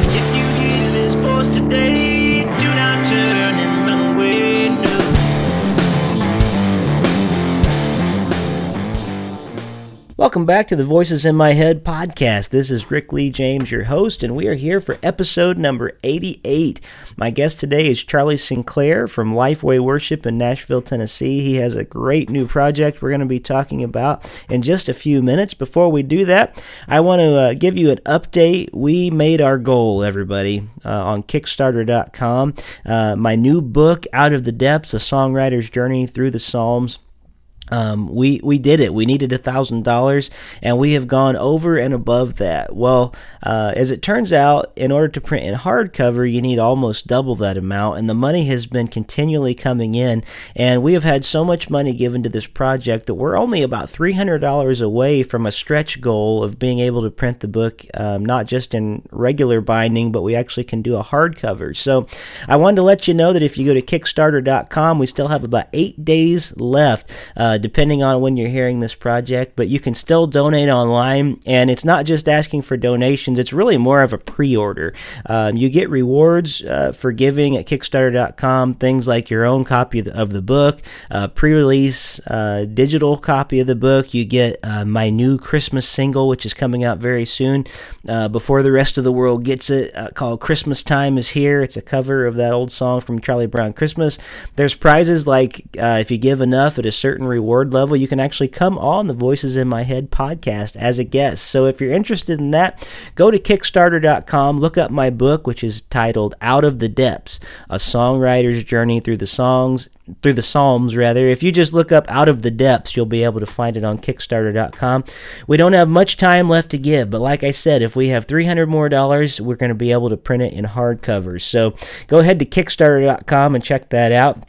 If you hear this voice today, do not turn and run away, no. Welcome back to the Voices in My Head podcast. This is Rick Lee James, your host, and we are here for episode number 88. My guest today is Charlie Sinclair from Lifeway Worship in Nashville, Tennessee. He has a great new project we're going to be talking about in just a few minutes. Before we do that, I want to give you an update. We made our goal, everybody, on Kickstarter.com. My new book, Out of the Depths, A Songwriter's Journey Through the Psalms. We did it. We needed $1,000, and we have gone over and above that. Well, as it turns out, in order to print in hardcover, you need almost double that amount, and the money has been continually coming in, and we have had so much money given to this project that we're only about $300 away from a stretch goal of being able to print the book, not just in regular binding, but we actually can do a hardcover. So I wanted to let you know that if you go to Kickstarter.com, we still have about 8 days left, depending on when you're hearing this project, but you can still donate online, and it's not just asking for donations, it's really more of a pre-order. You get rewards for giving at Kickstarter.com, things like your own copy of the book, pre-release digital copy of the book. You get my new Christmas single, which is coming out very soon, before the rest of the world gets it, called Christmas Time Is Here. It's a cover of that old song from Charlie Brown Christmas. There's prizes like if you give enough at a certain reward level, you can actually come on the Voices in My Head podcast as a guest. So if you're interested in that, go to Kickstarter.com, look up my book, which is titled Out of the Depths, A Songwriter's Journey Through the Psalms. If you just look up Out of the Depths, you'll be able to find it on Kickstarter.com. We don't have much time left to give, but like I said, if we have $300 more, we're going to be able to print it in hardcover. So go ahead to Kickstarter.com and check that out.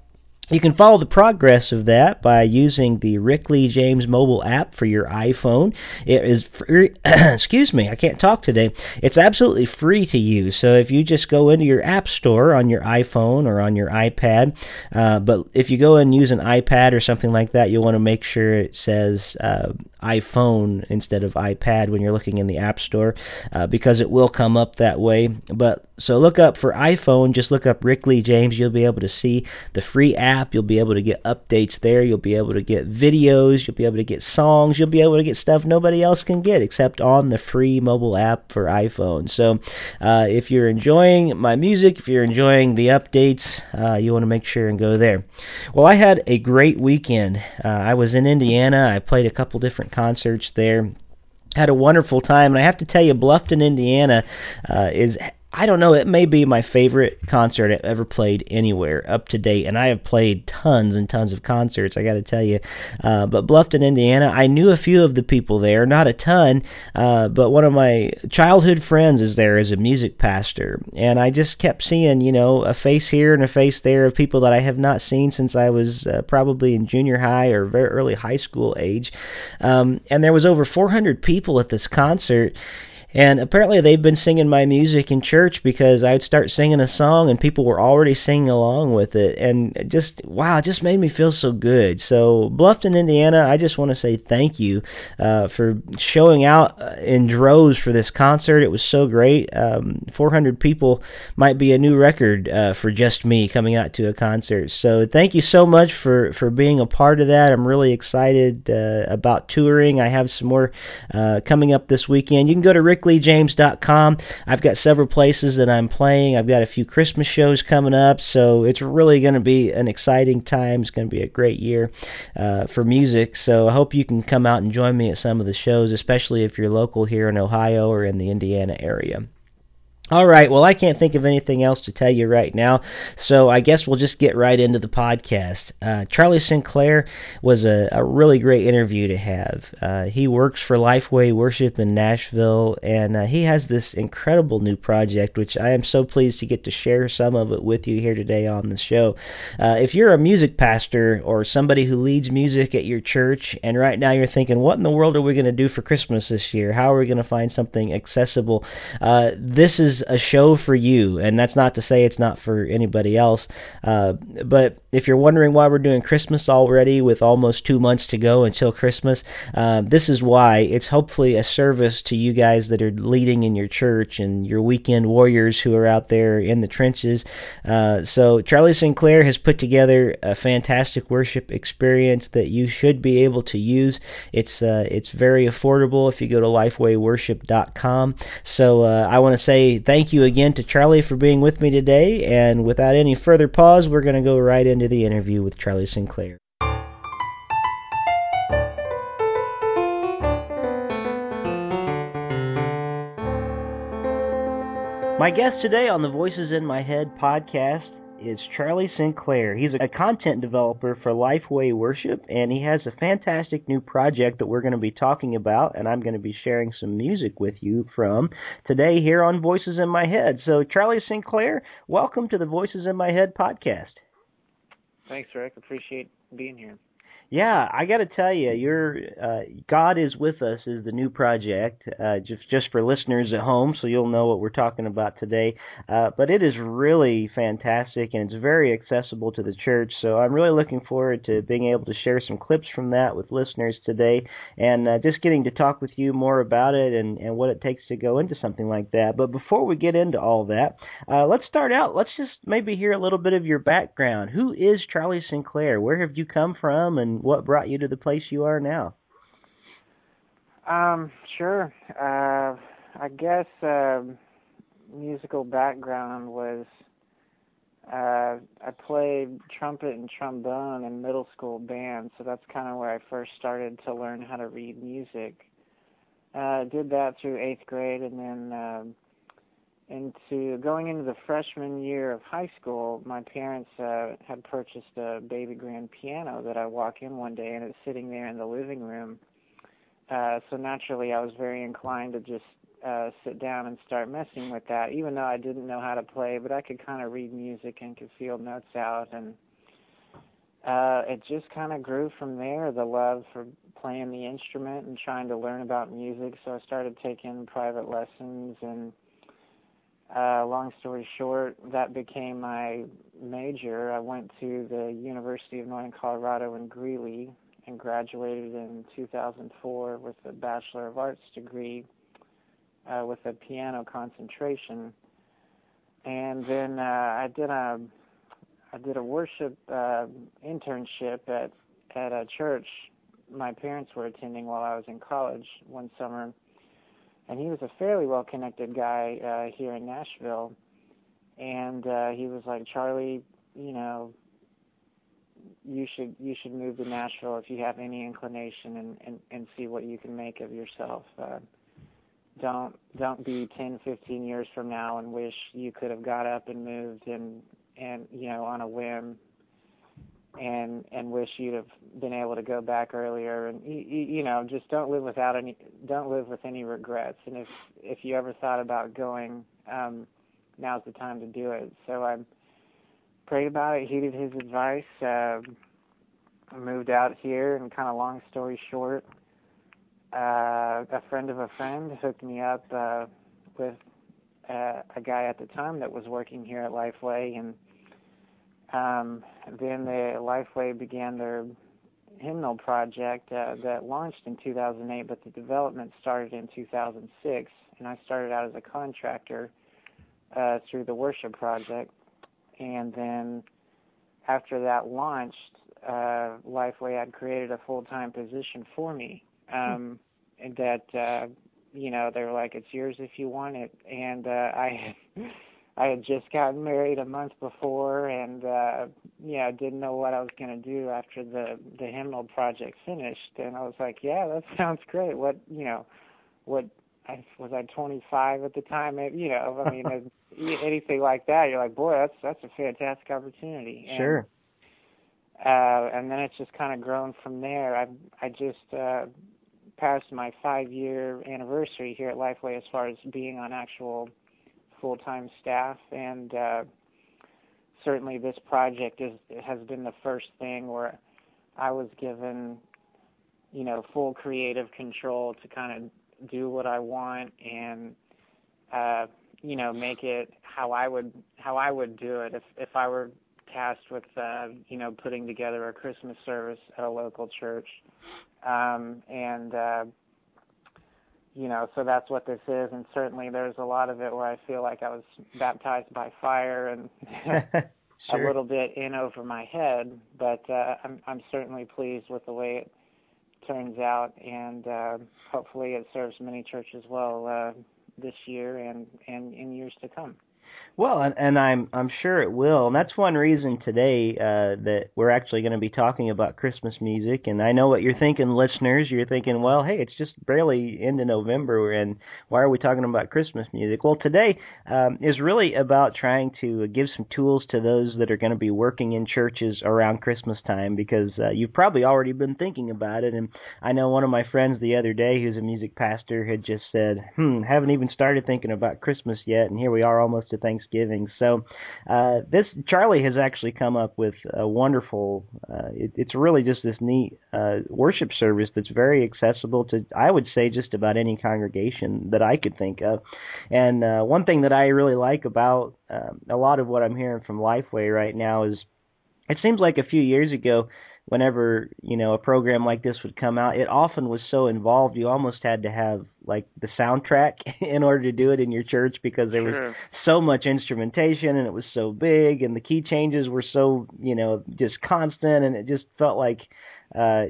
You can follow the progress of that by using the Rick Lee James mobile app for your iPhone. It is free, excuse me, I can't talk today. It's absolutely free to use. So if you just go into your app store on your iPhone or on your iPad, but if you go and use an iPad or something like that, you'll want to make sure it says iPhone instead of iPad when you're looking in the app store, because it will come up that way. But so look up for iPhone, just look up Rick Lee James. You'll be able to see the free app. You'll be able to get updates there. You'll be able to get videos. You'll be able to get songs. You'll be able to get stuff nobody else can get except on the free mobile app for iPhone. So if you're enjoying my music, if you're enjoying the updates, you want to make sure and go there. Well, I had a great weekend. I was in Indiana. I played a couple different concerts there. Had a wonderful time. And I have to tell you, Bluffton, Indiana is... I don't know, it may be my favorite concert I've ever played anywhere up to date, and I have played tons and tons of concerts, I gotta tell you. But Bluffton, Indiana, I knew a few of the people there, not a ton, but one of my childhood friends is there as a music pastor, and I just kept seeing, you know, a face here and a face there of people that I have not seen since I was probably in junior high or very early high school age, and there was over 400 people at this concert. And apparently they've been singing my music in church, because I'd start singing a song and people were already singing along with it. And it just, wow, it just made me feel so good. So Bluffton, Indiana, I just want to say thank you for showing out in droves for this concert. It was so great. 400 people might be a new record for just me coming out to a concert. So thank you so much for being a part of that. I'm really excited about touring. I have some more coming up this weekend. You can go to RickLeeJames.com. I've got several places that I'm playing. I've got a few Christmas shows coming up, so it's really going to be an exciting time. It's going to be a great year for music, so I hope you can come out and join me at some of the shows, especially if you're local here in Ohio or in the Indiana area. All right, well, I can't think of anything else to tell you right now, so I guess we'll just get right into the podcast. Charlie Sinclair was a really great interview to have. He works for Lifeway Worship in Nashville, and he has this incredible new project, which I am so pleased to get to share some of it with you here today on the show. If you're a music pastor or somebody who leads music at your church, and right now you're thinking, what in the world are we going to do for Christmas this year? How are we going to find something accessible? This is a show for you, and that's not to say it's not for anybody else, but if you're wondering why we're doing Christmas already with almost 2 months to go until Christmas, this is why. It's hopefully a service to you guys that are leading in your church and your weekend warriors who are out there in the trenches. So Charlie Sinclair has put together a fantastic worship experience that you should be able to use. It's very affordable if you go to LifewayWorship.com. So I want to say thank you again to Charlie for being with me today, and without any further pause, we're going to go right into the interview with Charlie Sinclair. My guest today on the Voices in My Head podcast is Charlie Sinclair. He's a content developer for Lifeway Worship, and he has a fantastic new project that we're going to be talking about, and I'm going to be sharing some music with you from today here on Voices in My Head. So, Charlie Sinclair, welcome to the Voices in My Head podcast. Thanks, Rick. Appreciate being here. Yeah, I got to tell you, your God Is With Us is the new project, just for listeners at home, so you'll know what we're talking about today. But it is really fantastic, and it's very accessible to the church, so I'm really looking forward to being able to share some clips from that with listeners today, and just getting to talk with you more about it and what it takes to go into something like that. But before we get into all that, let's start out. Let's just maybe hear a little bit of your background. Who is Charlie Sinclair? Where have you come from, and what brought you to the place you are now? Sure. I guess musical background was I played trumpet and trombone in middle school band, so that's kind of where I first started to learn how to read music. Did that through 8th grade, and then going into the freshman year of high school, my parents had purchased a baby grand piano that I walk in one day, and it's sitting there in the living room. So naturally, I was very inclined to just sit down and start messing with that, even though I didn't know how to play, but I could kind of read music and could feel notes out, and it just kind of grew from there, the love for playing the instrument and trying to learn about music. So I started taking private lessons, and long story short, that became my major. I went to the University of Northern Colorado in Greeley and graduated in 2004 with a Bachelor of Arts degree with a piano concentration. And then I did a worship internship at a church my parents were attending while I was in college one summer. And he was a fairly well-connected guy here in Nashville, and he was like, Charlie, you know, you should move to Nashville if you have any inclination, and see what you can make of yourself. Don't be 10, 15 years from now and wish you could have got up and moved and you know, on a whim, and wish you'd have been able to go back earlier, and you know, just don't live with any regrets, and if you ever thought about going, now's the time to do it. So I prayed about it, heeded his advice, I moved out here, and kind of long story short, a friend of a friend hooked me up with a guy at the time that was working here at Lifeway, and then the Lifeway began their hymnal project that launched in 2008, but the development started in 2006, and I started out as a contractor through the worship project. And then after that launched, Lifeway had created a full-time position for me that, you know, they were like, it's yours if you want it. And I had just gotten married a month before, and yeah, I didn't know what I was going to do after the hymnal project finished. And I was like, yeah, that sounds great. What I was 25 at the time. You know, I mean, anything like that, you're like, boy, that's a fantastic opportunity. And, sure. And then it's just kind of grown from there. I just passed my 5-year anniversary here at Lifeway as far as being on actual full-time staff, and certainly this project has been the first thing where I was given, you know, full creative control to kind of do what I want and, you know, make it how I would do it if I were tasked with, you know, putting together a Christmas service at a local church. You know, so that's what this is. And certainly there's a lot of it where I feel like I was baptized by fire and sure. A little bit in over my head, but I'm certainly pleased with the way it turns out, and hopefully it serves many churches well this year and in years to come. Well, and I'm sure it will, and that's one reason today that we're actually going to be talking about Christmas music. And I know what you're thinking, listeners. You're thinking, well, hey, it's just barely into November, and why are we talking about Christmas music? Well, today is really about trying to give some tools to those that are going to be working in churches around Christmas time, because you've probably already been thinking about it. And I know one of my friends the other day, who's a music pastor, had just said, haven't even started thinking about Christmas yet, and here we are almost at Thanksgiving. So this Charlie has actually come up with a wonderful, it's really just this neat worship service that's very accessible to, I would say, just about any congregation that I could think of. And one thing that I really like about a lot of what I'm hearing from Lifeway right now is it seems like a few years ago, whenever, you know, a program like this would come out, it often was so involved you almost had to have like the soundtrack in order to do it in your church, because there was so much instrumentation and it was so big and the key changes were so, you know, just constant, and it just felt like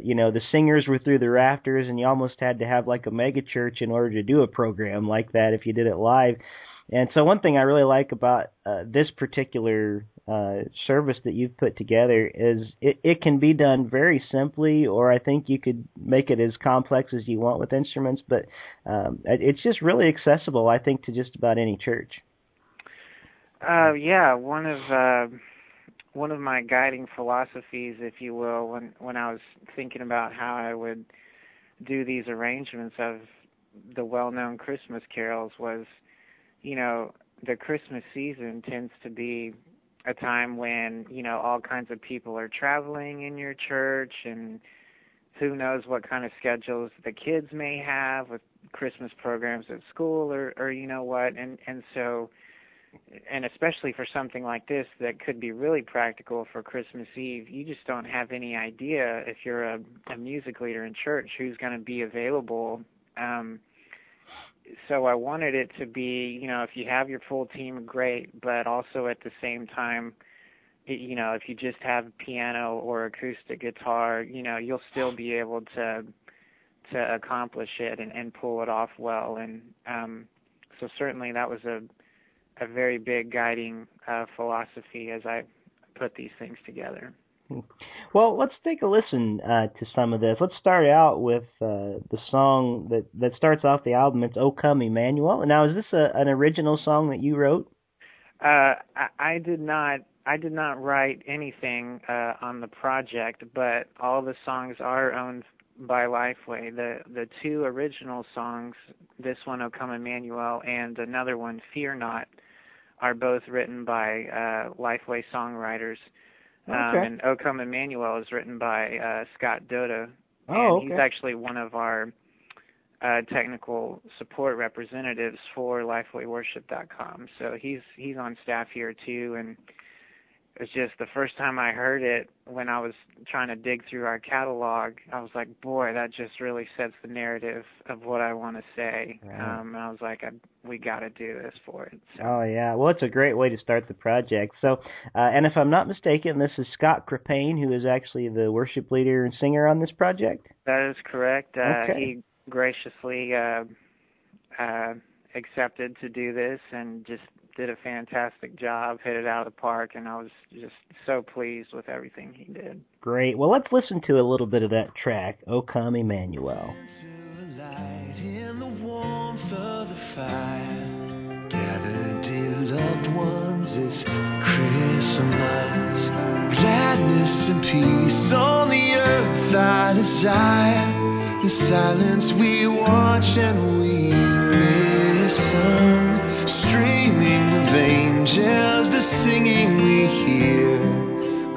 you know, the singers were through the rafters, and you almost had to have like a mega church in order to do a program like that if you did it live. And so one thing I really like about this particular service that you've put together is it can be done very simply, or I think you could make it as complex as you want with instruments, but it's just really accessible, I think, to just about any church. Yeah, one of my guiding philosophies, if you will, when I was thinking about how I would do these arrangements of the well-known Christmas carols was, you know, the Christmas season tends to be a time when, you know, all kinds of people are traveling in your church, and who knows what kind of schedules the kids may have with Christmas programs at school or you know what. And so, and especially for something like this that could be really practical for Christmas Eve, you just don't have any idea if you're a music leader in church who's going to be available. So I wanted it to be, you know, if you have your full team, great, but also at the same time, you know, if you just have piano or acoustic guitar, you know, you'll still be able to accomplish it and pull it off well. And so certainly that was a very big guiding philosophy as I put these things together. Well, let's take a listen to some of this. Let's start out with the song that starts off the album. It's "O Come Emmanuel." Now, is this an original song that you wrote? I did not. I did not write anything on the project, but all the songs are owned by Lifeway. The two original songs, this one "O Come Emmanuel" and another one "Fear Not," are both written by Lifeway songwriters. Okay. And "O Come Emmanuel" is written by Scott Doda, and he's actually one of our technical support representatives for LifewayWorship.com. So he's on staff here too, and it's just the first time I heard it when I was trying to dig through our catalog, I was like, boy, that just really sets the narrative of what I want to say. Right. And I was like, we got to do this for it. So. Oh, yeah. Well, it's a great way to start the project. So, and if I'm not mistaken, this is Scott Crepaine, who is actually the worship leader and singer on this project? That is correct. Okay. He graciously accepted to do this and just did a fantastic job, hit it out of the park, and I was just so pleased with everything he did. Great. Well, let's listen to a little bit of that track, "O Come Emmanuel." down for the fire. Gather, dear loved ones, it's Christmas. Gladness and peace on the earth I desire. In silence we watch and we listen. Streaming of angels, the singing we hear.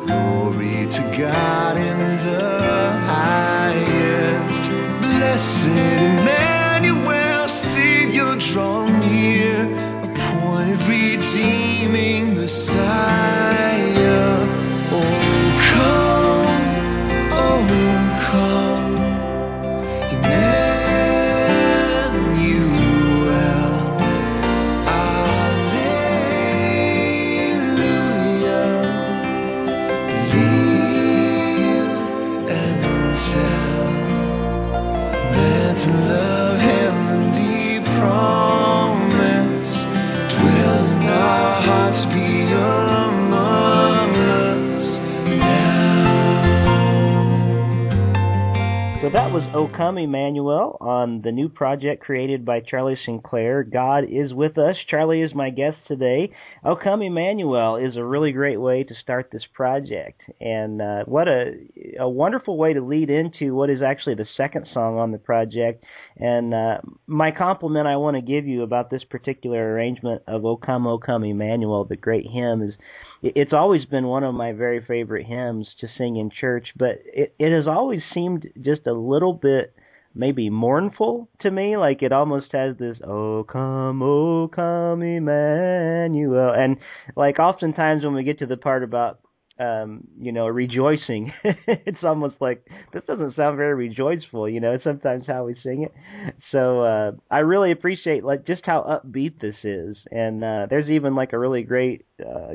Glory to God in the highest. Blessed Emmanuel, Savior, draw near. Appointed redeeming Messiah. Oh come, to love heavenly promise, dwell in our hearts, be among us now. So that was O Come Emmanuel on the new project created by Charlie Sinclair, God Is With Us. Charlie is my guest today. O Come Emmanuel is a really great way to start this project, and what a wonderful way to lead into what is actually the second song on the project. And my compliment I want to give you about this particular arrangement of O Come Emmanuel, the great hymn, is it's always been one of my very favorite hymns to sing in church, but it has always seemed just a little bit maybe mournful to me, like it almost has this, oh come Emmanuel, and like oftentimes when we get to the part about, rejoicing, it's almost like, this doesn't sound very rejoiceful, sometimes how we sing it. So I really appreciate like just how upbeat this is, and there's even like a really great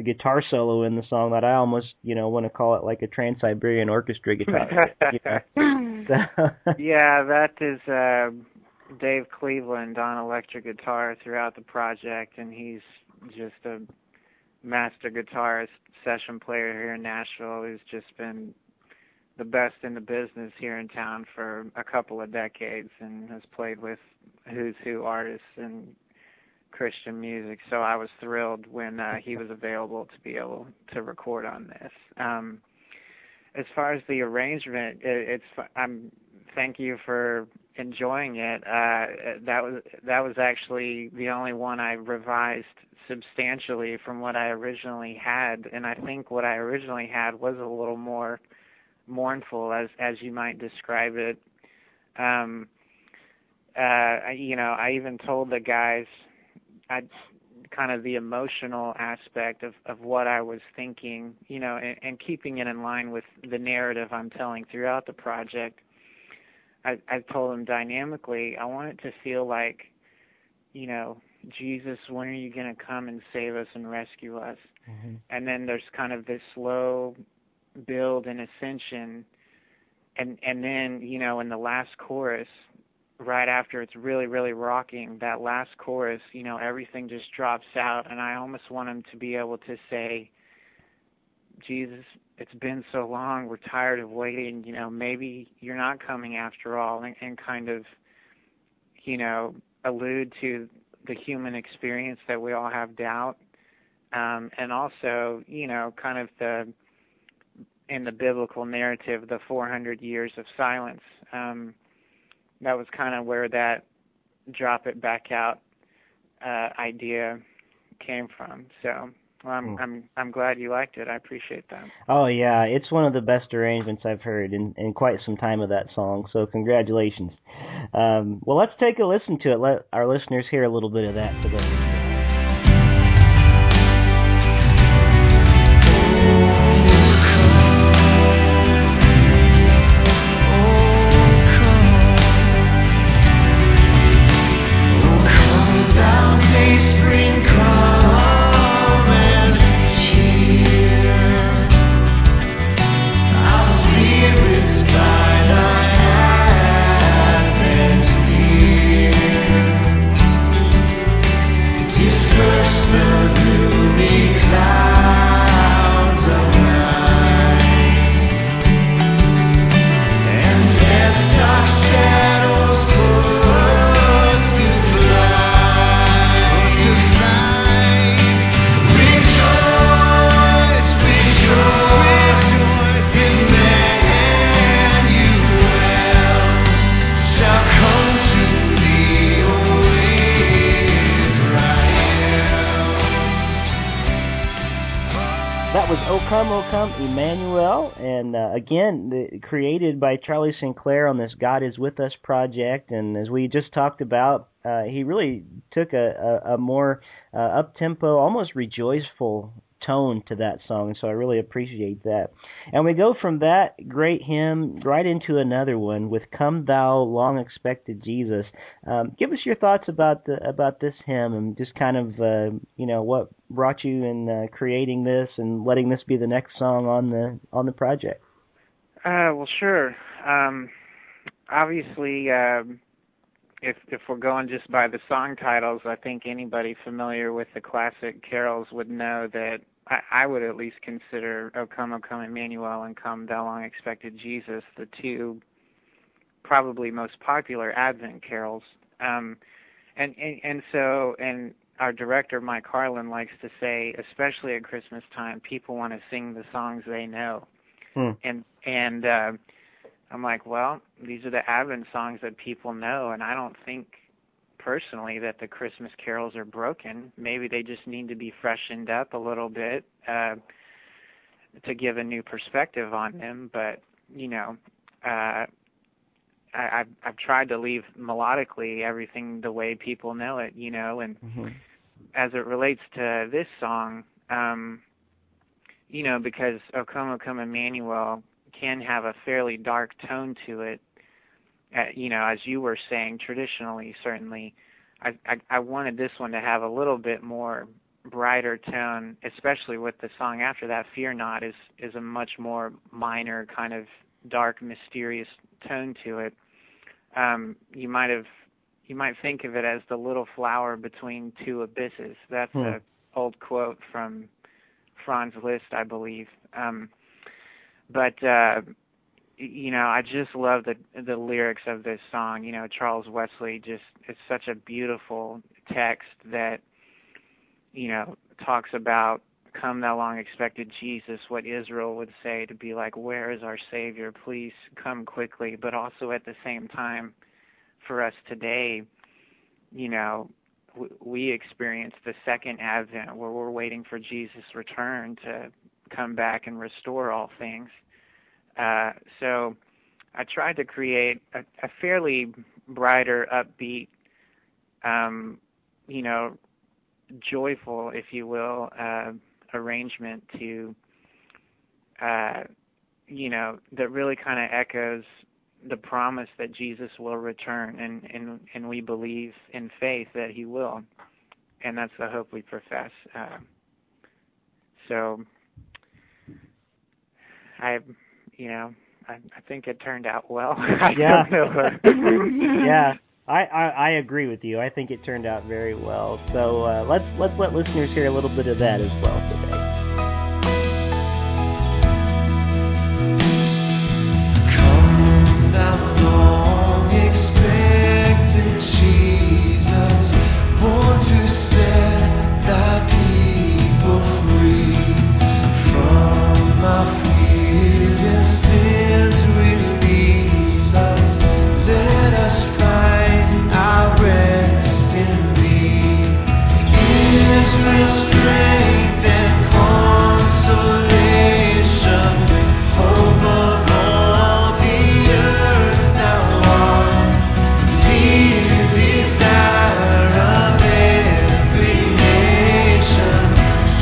guitar solo in the song that I almost, want to call it like a Trans-Siberian Orchestra guitar. Yeah, that is Dave Cleveland on electric guitar throughout the project, and he's just a master guitarist, session player here in Nashville. He's just been the best in the business here in town for a couple of decades and has played with who's who artists in Christian music. So I was thrilled when he was available to be able to record on this. As far as the arrangement, thank you for enjoying it. That was actually the only one I revised substantially from what I originally had, and I think what I originally had was a little more mournful, as you might describe it. I even told the guys kind of the emotional aspect of what I was thinking, and keeping it in line with the narrative I'm telling throughout the project. I told them dynamically, I want it to feel like, Jesus, when are you going to come and save us and rescue us? Mm-hmm. And then there's kind of this slow build and ascension. And then, in the last chorus, right after it's really, really rocking, that last chorus, everything just drops out, and I almost want him to be able to say, Jesus, it's been so long, we're tired of waiting, maybe you're not coming after all, and kind of, allude to the human experience that we all have doubt, and also, kind of in the biblical narrative, the 400 years of silence. That was kind of where that drop it back out idea came from. So I'm glad you liked it. I appreciate that. Oh yeah, it's one of the best arrangements I've heard in quite some time of that song. So congratulations. Well, let's take a listen to it. Let our listeners hear a little bit of that today. Come, O Come, Emmanuel, and again, created by Charlie Sinclair on this God Is With Us project. And as we just talked about, he really took a more up-tempo, almost rejoiceful tone to that song, so I really appreciate that. And we go from that great hymn right into another one with Come Thou Long-Expected Jesus. Give us your thoughts about this hymn and just kind of, what brought you in creating this and letting this be the next song on the project. Well, sure. Obviously, if we're going just by the song titles, I think anybody familiar with the classic carols would know that I would at least consider O Come, Emmanuel and Come, Thou Long-Expected Jesus the two probably most popular Advent carols. And our director, Mike Harlan, likes to say, especially at Christmas time, people want to sing the songs they know. And I'm like, well, these are the Advent songs that people know, and I don't think personally that the Christmas carols are broken. Maybe they just need to be freshened up a little bit to give a new perspective on them. But, I've tried to leave melodically everything the way people know it, and as it relates to this song, because O Come, Emmanuel can have a fairly dark tone to it, as you were saying, traditionally, certainly, I wanted this one to have a little bit more brighter tone, especially with the song after that, Fear Not, is a much more minor kind of dark, mysterious tone to it. You might think of it as the little flower between two abysses. That's an old quote from Franz Liszt, I believe. I just love the lyrics of this song. Charles Wesley, it's such a beautiful text that talks about Come Thou Long-Expected Jesus, what Israel would say to be like, where is our Savior? Please come quickly. But also at the same time, for us today, we experience the second advent where we're waiting for Jesus' return to come back and restore all things. So I tried to create a fairly brighter, upbeat, joyful, if you will, arrangement to, that really kind of echoes the promise that Jesus will return, and we believe in faith that he will, and that's the hope we profess. I think it turned out well. Yeah. Yeah. I agree with you. I think it turned out very well. So let's let listeners hear a little bit of that as well today. Come, thou long-expected Jesus, born to set thy people free from our fears and sins. Release us, let us find. I rest in thee, Israel's strength and consolation, hope of all the earth thou art, dear desire of every nation,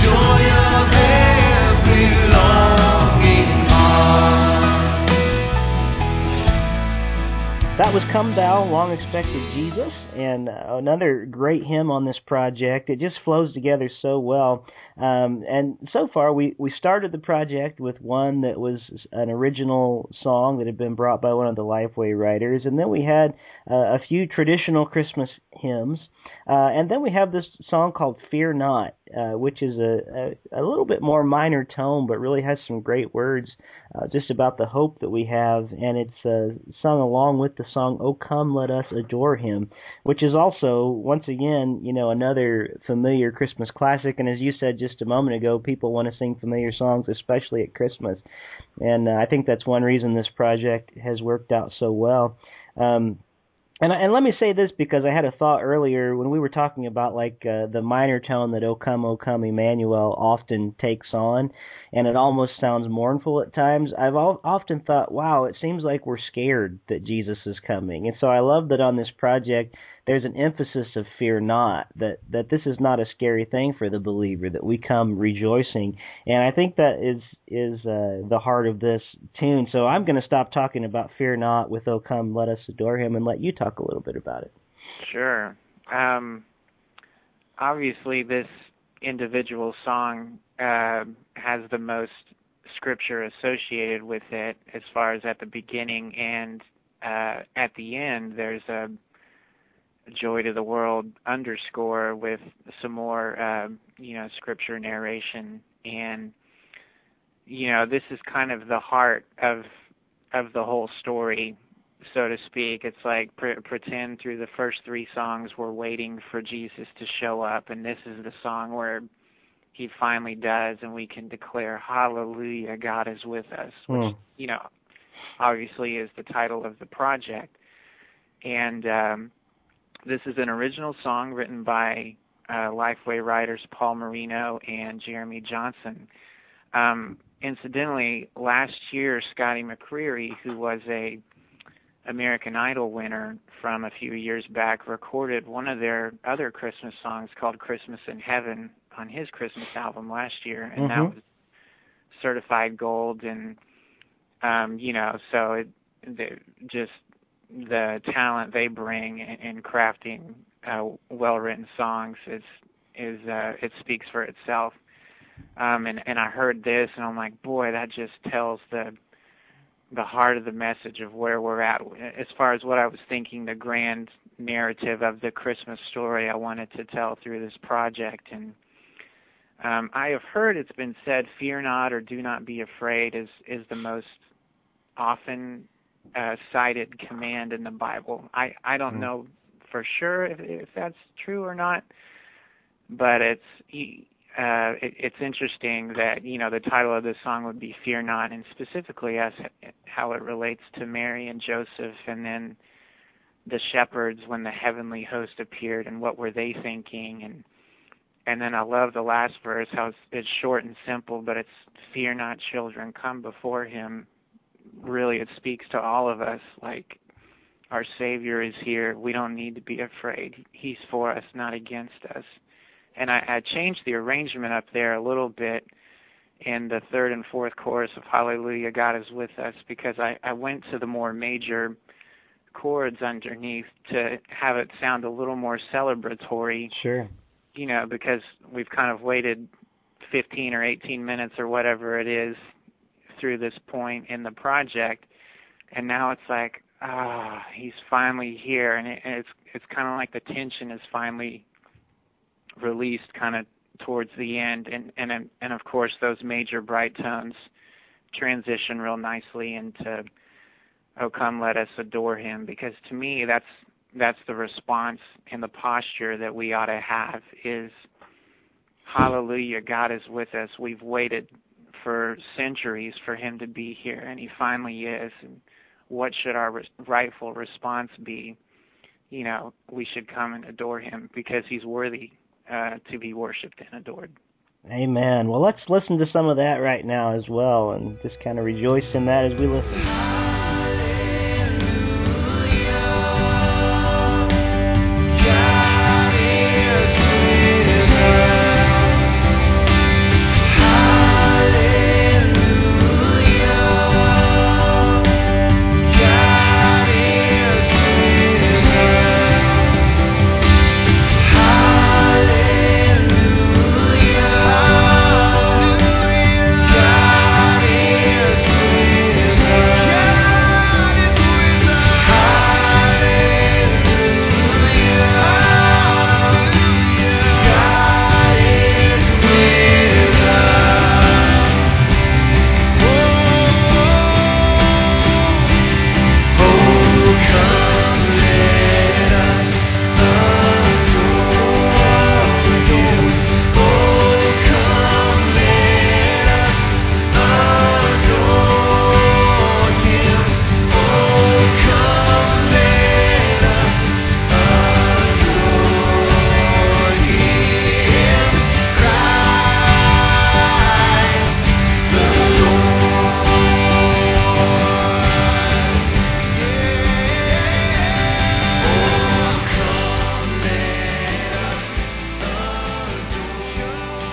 joy of every longing heart. That was Come Thou Long-Expected Jesus, and another great hymn on this project. It just flows together so well. And so far, we started the project with one that was an original song that had been brought by one of the Lifeway writers, and then we had a few traditional Christmas hymns, and then we have this song called Fear Not, which is a little bit more minor tone, but really has some great words just about the hope that we have, and it's sung along with the song O Come, Let Us Adore Him, which is also, once again, another familiar Christmas classic. And as you said just a moment ago, people want to sing familiar songs, especially at Christmas. And I think that's one reason this project has worked out so well. And let me say this, because I had a thought earlier when we were talking about the minor tone that O Come Emmanuel often takes on, and it almost sounds mournful at times. I've often thought, wow, it seems like we're scared that Jesus is coming. And so I love that on this project there's an emphasis of fear not, that this is not a scary thing for the believer, that we come rejoicing. And I think that is the heart of this tune. So I'm going to stop talking about fear not with O Come, Let Us Adore Him, and let you talk a little bit about it. Sure. Obviously, this individual song has the most scripture associated with it, as far as at the beginning and at the end. There's a joy to the world underscore with some more, scripture narration. And, this is kind of the heart of the whole story, so to speak. It's like pretend through the first three songs we're waiting for Jesus to show up. And this is the song where he finally does, and we can declare, hallelujah, God is with us, which, obviously is the title of the project. And, this is an original song written by Lifeway writers Paul Marino and Jeremy Johnson. Incidentally, last year, Scotty McCreery, who was a American Idol winner from a few years back, recorded one of their other Christmas songs called Christmas in Heaven on his Christmas album last year, and that was certified gold. And, so the talent they bring in crafting well-written songs is it speaks for itself. And I heard this, and I'm like, boy, that just tells the heart of the message of where we're at. As far as what I was thinking, the grand narrative of the Christmas story I wanted to tell through this project. And I have heard it's been said, fear not or do not be afraid is the most often cited command in the Bible. I don't know for sure if that's true or not, but it's interesting that the title of this song would be Fear Not, and specifically how it relates to Mary and Joseph, and then the shepherds when the heavenly host appeared, and what were they thinking. And then I love the last verse, how it's short and simple, but it's fear not, children, come before him. Really, it speaks to all of us, like our Savior is here. We don't need to be afraid. He's for us, not against us. And I changed the arrangement up there a little bit in the third and fourth chorus of Hallelujah, God is with us, because I went to the more major chords underneath to have it sound a little more celebratory. Sure. Because we've kind of waited 15 or 18 minutes or whatever it is through this point in the project, and now it's like, he's finally here, and it's kind of like the tension is finally released kind of towards the end, and of course those major bright tones transition real nicely into Oh Come Let Us Adore Him, because to me that's the response and the posture that we ought to have is Hallelujah, God is with us. We've waited for centuries for him to be here, and he finally is. And what should our rightful response be? We should come and adore him, because he's worthy to be worshipped and adored. Amen. Well, let's listen to some of that right now as well, and just kind of rejoice in that as we listen. Yeah!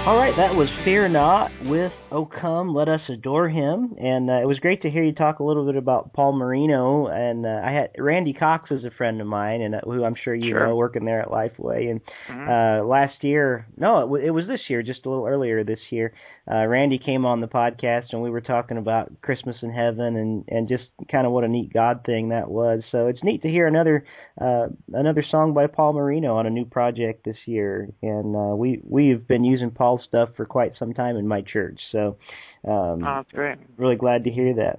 All right, that was Fear Not with "Oh Come, Let Us Adore Him." And it was great to hear you talk a little bit about Paul Marino. And I had Randy Cox is a friend of mine, and who I'm sure you know, working there at Lifeway. And last year, it was this year, just a little earlier this year, Randy came on the podcast, and we were talking about Christmas in Heaven and just kind of what a neat God thing that was. So it's neat to hear another song by Paul Marino on a new project this year. And we've been using Paul's stuff for quite some time in my church. So that's great. Really glad to hear that.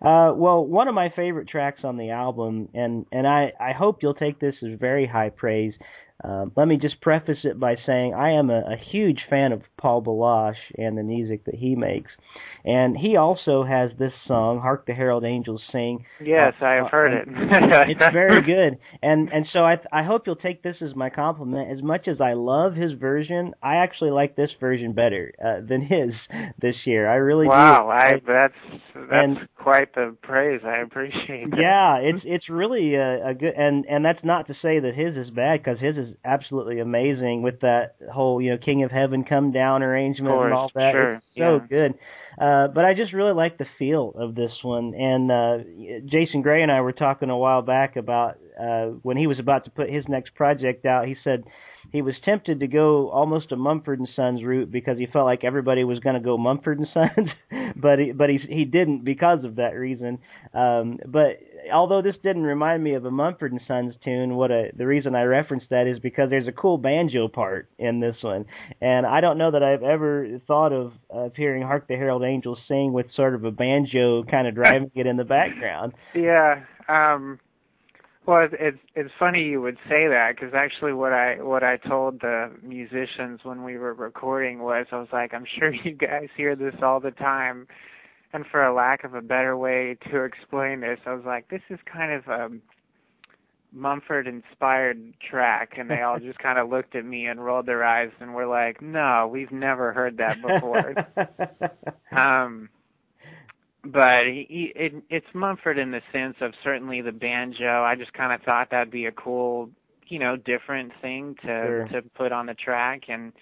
Well, one of my favorite tracks on the album, and I hope you'll take this as very high praise. Let me just preface it by saying I am a huge fan of Paul Baloche and the music that he makes. And he also has this song, Hark the Herald Angels Sing. Yes, I have heard it. It's very good. And so I hope you'll take this as my compliment. As much as I love his version, I actually like this version better than his this year. I really do. Wow, that's quite the praise. I appreciate it. Yeah, it's really a good, and that's not to say that his is bad, because his is absolutely amazing with that whole, King of Heaven Come Down arrangement, of course, and all that. Sure. It's so good. But I just really like the feel of this one. And Jason Gray and I were talking a while back about when he was about to put his next project out, he said he was tempted to go almost a Mumford & Sons route because he felt like everybody was going to go Mumford & Sons, but he didn't because of that reason. But although this didn't remind me of a Mumford & Sons tune, the reason I referenced that is because there's a cool banjo part in this one. And I don't know that I've ever thought of hearing Hark the Herald Angels Sing with sort of a banjo kind of driving it in the background. Yeah, well, it's funny you would say that, because actually what I told the musicians when we were recording was, I was like, I'm sure you guys hear this all the time, and for a lack of a better way to explain this, I was like, this is kind of a Mumford-inspired track, and they all just kind of looked at me and rolled their eyes and were like, no, we've never heard that before. But it's Mumford in the sense of certainly the banjo. I just kind of thought that'd be a cool, different thing to put on the track, and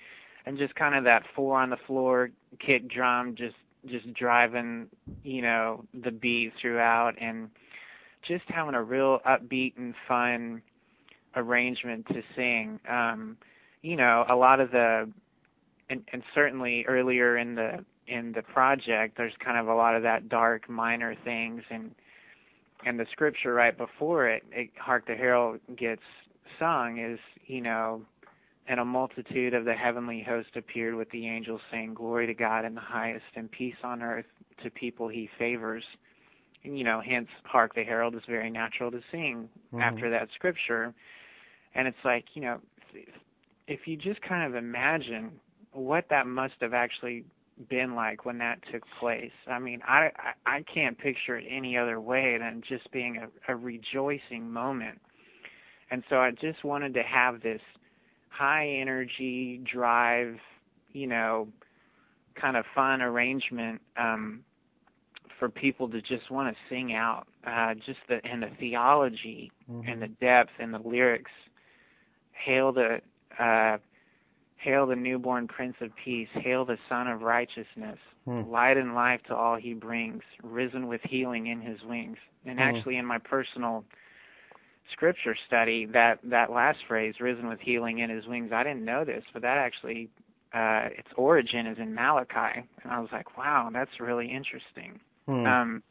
just kind of that four on the floor kick drum just driving, the beat throughout, and just having a real upbeat and fun arrangement to sing. A lot of the and certainly earlier in the project, there's kind of a lot of that dark minor things, and the scripture right before it Hark the Herald gets sung is, and a multitude of the heavenly host appeared with the angels saying, glory to God in the highest and peace on earth to people he favors. And, hence Hark the Herald is very natural to sing after that scripture. And it's like, if you just kind of imagine what that must have actually been like when that took place. I mean, I can't picture it any other way than just being a rejoicing moment. And so I just wanted to have this high energy drive, kind of fun arrangement for people to just want to sing out. And the theology and the depth and the lyrics. Hail the newborn Prince of Peace, hail the Son of Righteousness, light and life to all he brings, risen with healing in his wings. And actually in my personal scripture study, that last phrase, risen with healing in his wings, I didn't know this, but that actually, its origin is in Malachi. And I was like, wow, that's really interesting. And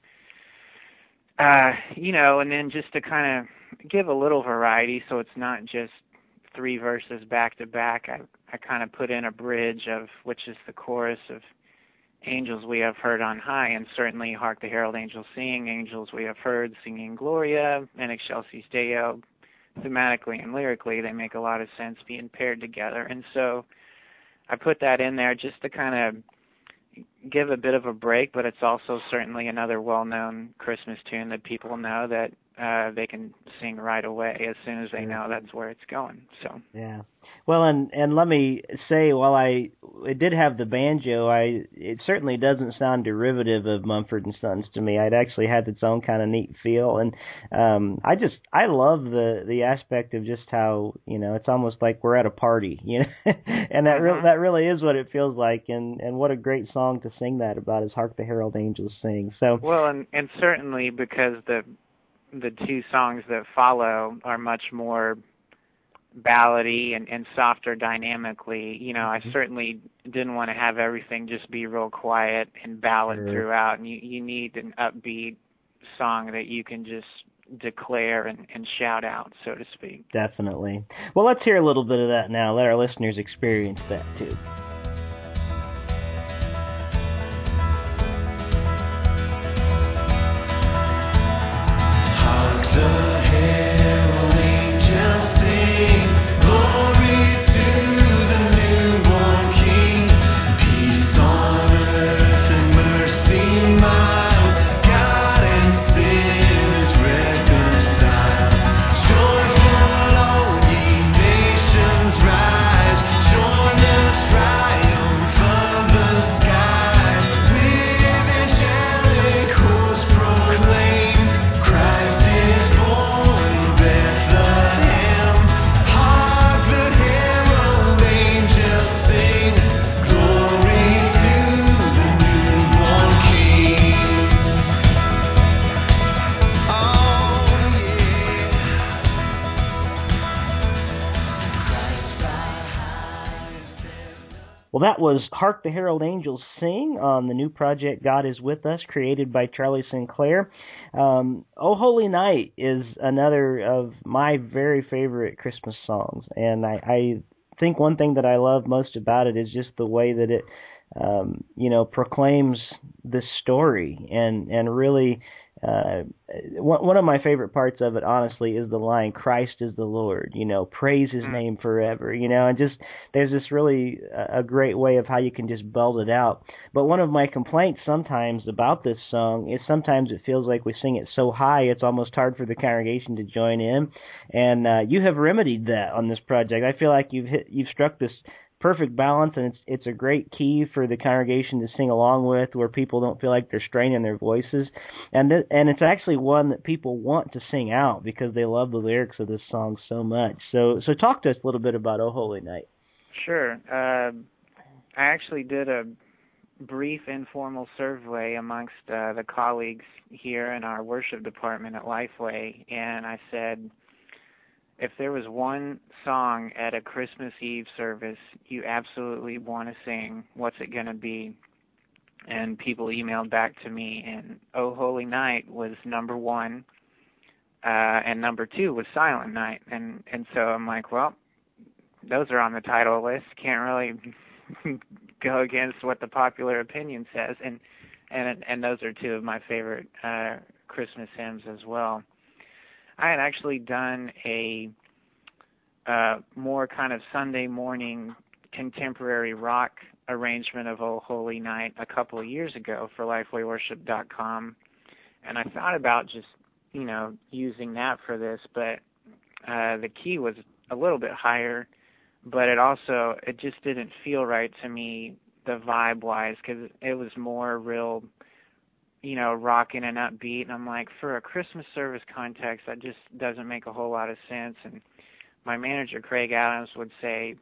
then just to kind of give a little variety so it's not just three verses back to back, I kind of put in a bridge of, which is the chorus of angels we have heard on high, and certainly Hark the Herald Angels Sing, angels we have heard singing Gloria and Excelsis Deo. Thematically and lyrically, they make a lot of sense being paired together. And so I put that in there just to kind of give a bit of a break, but it's also certainly another well-known Christmas tune that people know that they can sing right away as soon as they know that's where it's going. So yeah. Well, and let me say, while it did have the banjo, it certainly doesn't sound derivative of Mumford and Sons to me. It actually had its own kind of neat feel, and I love the aspect of just how, you know, it's almost like we're at a party, you know, and that really is what it feels like, and what a great song to sing that about is "Hark the Herald Angels Sing." So well, and certainly because the two songs that follow are much more ballady and softer dynamically, you know, I certainly didn't want to have everything just be real quiet and ballad throughout, and you need an upbeat song that you can just declare and shout out, so to speak. Definitely. Well, let's hear a little bit of that now. Let our listeners experience that too. Well, that was "Hark the Herald Angels Sing" on the new project God Is With Us, created by Charlie Sinclair. "O Holy Night" is another of my very favorite Christmas songs, and I think one thing that I love most about it is just the way that it, you know, proclaims this story, and really, one of my favorite parts of it, honestly, is the line, "Christ is the Lord, you know, praise his name forever," you know, and just there's this really a great way of how you can just belt it out. But one of my complaints sometimes about this song is sometimes it feels like we sing it so high it's almost hard for the congregation to join in, and you have remedied that on this project. I feel like you've struck this perfect balance, and it's a great key for the congregation to sing along with, where people don't feel like they're straining their voices, and it's actually one that people want to sing out because they love the lyrics of this song so much. So talk to us a little bit about "O Holy Night." Sure. I actually did a brief informal survey amongst the colleagues here in our worship department at Lifeway, and I said, if there was one song at a Christmas Eve service you absolutely want to sing, what's it going to be? And people emailed back to me, and "O Holy Night" was number one, and number two was "Silent Night." And so I'm like, well, those are on the title list. Can't really go against what the popular opinion says. And those are two of my favorite Christmas hymns as well. I had actually done a more kind of Sunday morning contemporary rock arrangement of "O Holy Night" a couple of years ago for LifewayWorship.com, and I thought about just, you know, using that for this, but the key was a little bit higher, but it just didn't feel right to me, the vibe-wise, because it was more real, you know, rocking and upbeat, and I'm like, for a Christmas service context, that just doesn't make a whole lot of sense. And my manager, Craig Adams, would say,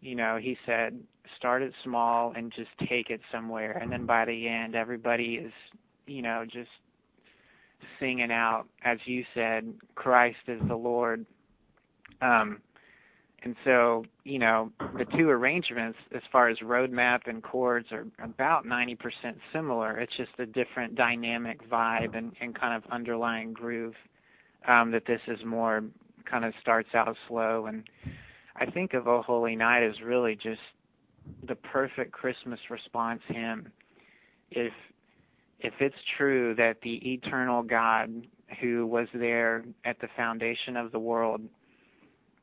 you know, he said, start it small and just take it somewhere, and then by the end, everybody is, you know, just singing out, as you said, "Christ is the Lord." And so, you know, the two arrangements, as far as roadmap and chords, are about 90% similar. It's just a different dynamic vibe and kind of underlying groove, that this is more kind of starts out slow. And I think of "O Holy Night" as really just the perfect Christmas response hymn. If it's true that the eternal God who was there at the foundation of the world,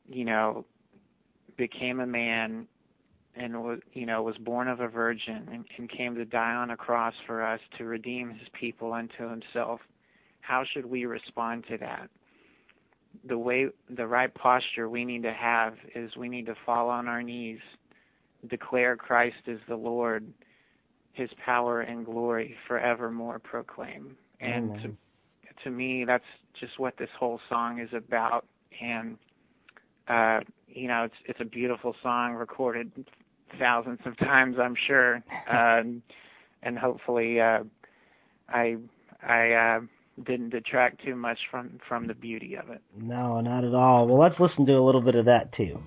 you know, became a man and was, you know, was born of a virgin and came to die on a cross for us to redeem his people unto himself, How should we respond to that? The right posture we need to have is we need to fall on our knees, declare Christ is the Lord, his power and glory forevermore proclaim. And to me, that's just what this whole song is about. And, you know, it's a beautiful song recorded thousands of times, I'm sure. And hopefully I didn't detract too much from the beauty of it. No, not at all. Well, let's listen to a little bit of that, too.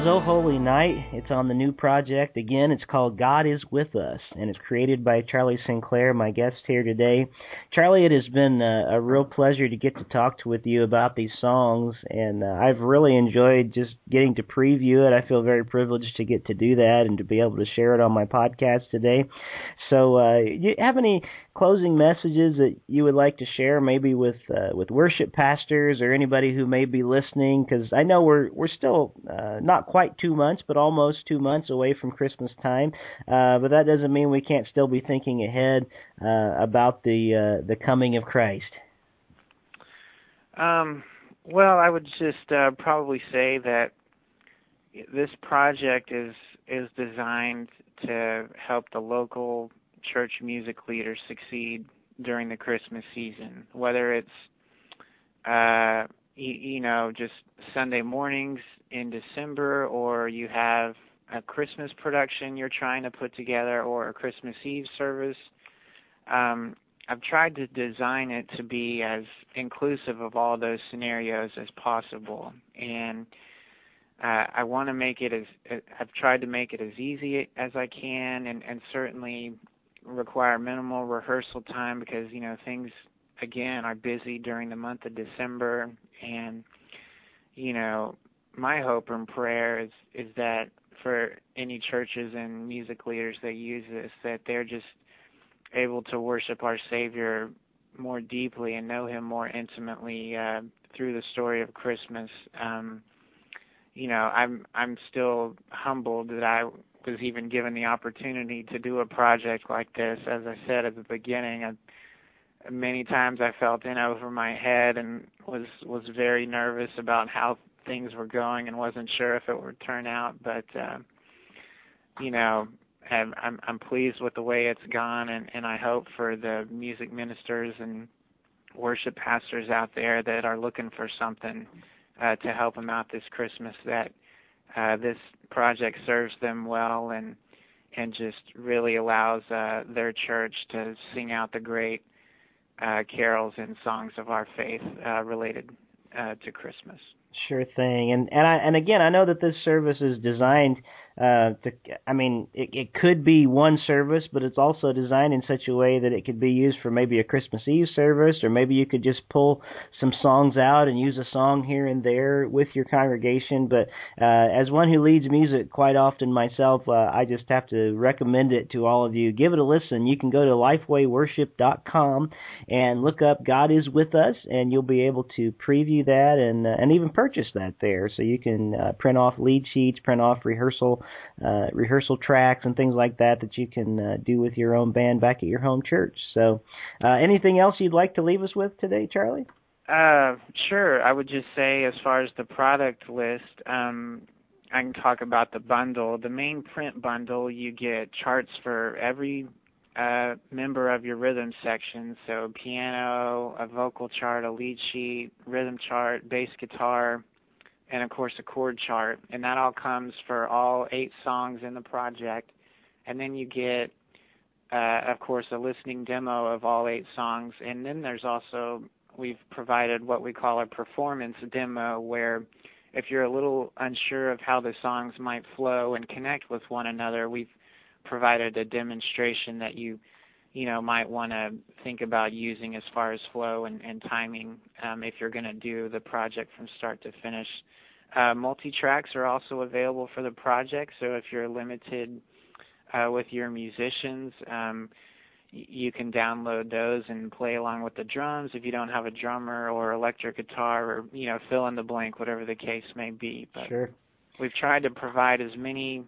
Oh Holy Night. It's on the new project. Again, it's called God Is With Us, and it's created by Charlie Sinclair, my guest here today. Charlie, it has been a real pleasure to get to talk with you about these songs, and I've really enjoyed just getting to preview it. I feel very privileged to get to do that and to be able to share it on my podcast today. So you have any closing messages that you would like to share, maybe with worship pastors or anybody who may be listening? Because I know we're still not quite 2 months, but almost 2 months away from Christmas time. But that doesn't mean we can't still be thinking ahead about the coming of Christ. Well, I would just probably say that this project is designed to help the local church music leaders succeed during the Christmas season, whether it's just Sunday mornings in December, or you have a Christmas production you're trying to put together, or a Christmas Eve service. I've tried to design it to be as inclusive of all those scenarios as possible, and I want to make it I've tried to make it as easy as I can, and certainly require minimal rehearsal time, because things again are busy during the month of December. And my hope and prayer is that for any churches and music leaders that use this, that they're just able to worship our Savior more deeply and know him more intimately through the story of Christmas. I'm still humbled that I was even given the opportunity to do a project like this. As I said at the beginning, many times I felt in over my head and was very nervous about how things were going and wasn't sure if it would turn out. But I'm pleased with the way it's gone, and I hope for the music ministers and worship pastors out there that are looking for something to help them out this Christmas, that this project serves them well and just really allows their church to sing out the great carols and songs of our faith related to Christmas. Sure thing. And again, I know that this service is designed It could be one service, but it's also designed in such a way that it could be used for maybe a Christmas Eve service, or maybe you could just pull some songs out and use a song here and there with your congregation. But as one who leads music quite often myself, I just have to recommend it to all of you. Give it a listen. You can go to LifewayWorship.com and look up God Is With Us, and you'll be able to preview that and even purchase that there. So you can print off lead sheets, print off rehearsal tracks and things like that you can do with your own band back at your home church. So anything else you'd like to leave us with today, Charlie? Sure. I would just say, as far as the product list, I can talk about the bundle. The main print bundle, you get charts for every member of your rhythm section, so piano, a vocal chart, a lead sheet, rhythm chart, bass guitar, and, of course, a chord chart. And that all comes for all 8 songs in the project. And then you get, of course, a listening demo of all 8 songs. And then there's also, we've provided what we call a performance demo, where if you're a little unsure of how the songs might flow and connect with one another, we've provided a demonstration that you might want to think about using as far as flow and timing if you're going to do the project from start to finish. Multi-tracks are also available for the project, so if you're limited with your musicians, you can download those and play along with the drums if you don't have a drummer or electric guitar or, fill in the blank, whatever the case may be. But sure, we've tried to provide as many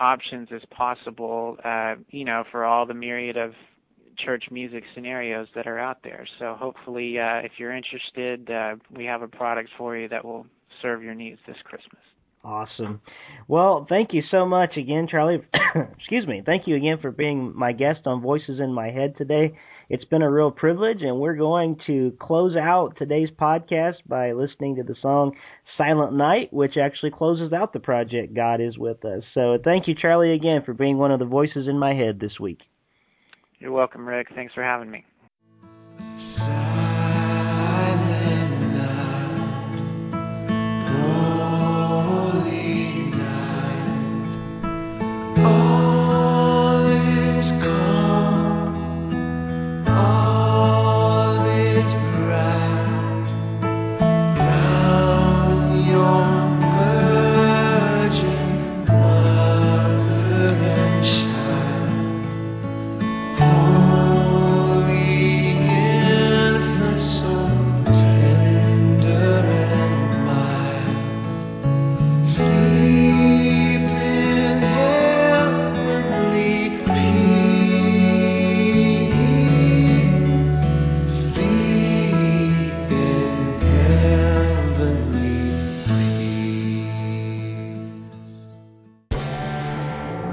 options as possible, for all the myriad of church music scenarios that are out there. So hopefully, if you're interested, we have a product for you that will serve your needs this Christmas. Awesome. Well, thank you so much again, Charlie. Excuse me. Thank you again for being my guest on Voices in My Head today. It's been a real privilege, and we're going to close out today's podcast by listening to the song Silent Night, which actually closes out the project God Is With Us. So thank you, Charlie, again for being one of the voices in my head this week. You're welcome, Rick. Thanks for having me. Silent night, holy night, all is calm.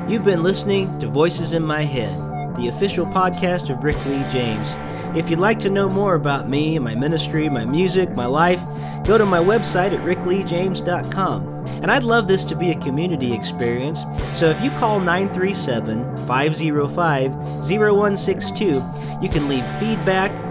You've been listening to Voices in My Head, the official podcast of Rick Lee James. If you'd like to know more about me, my ministry, my music, my life, go to my website at RickLeeJames.com. And I'd love this to be a community experience, so if you call 937-505-0162, you can leave feedback,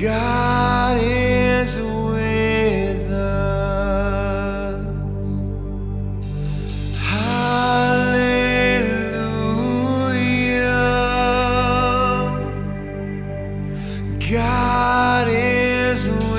God is with us. Hallelujah. God is with us.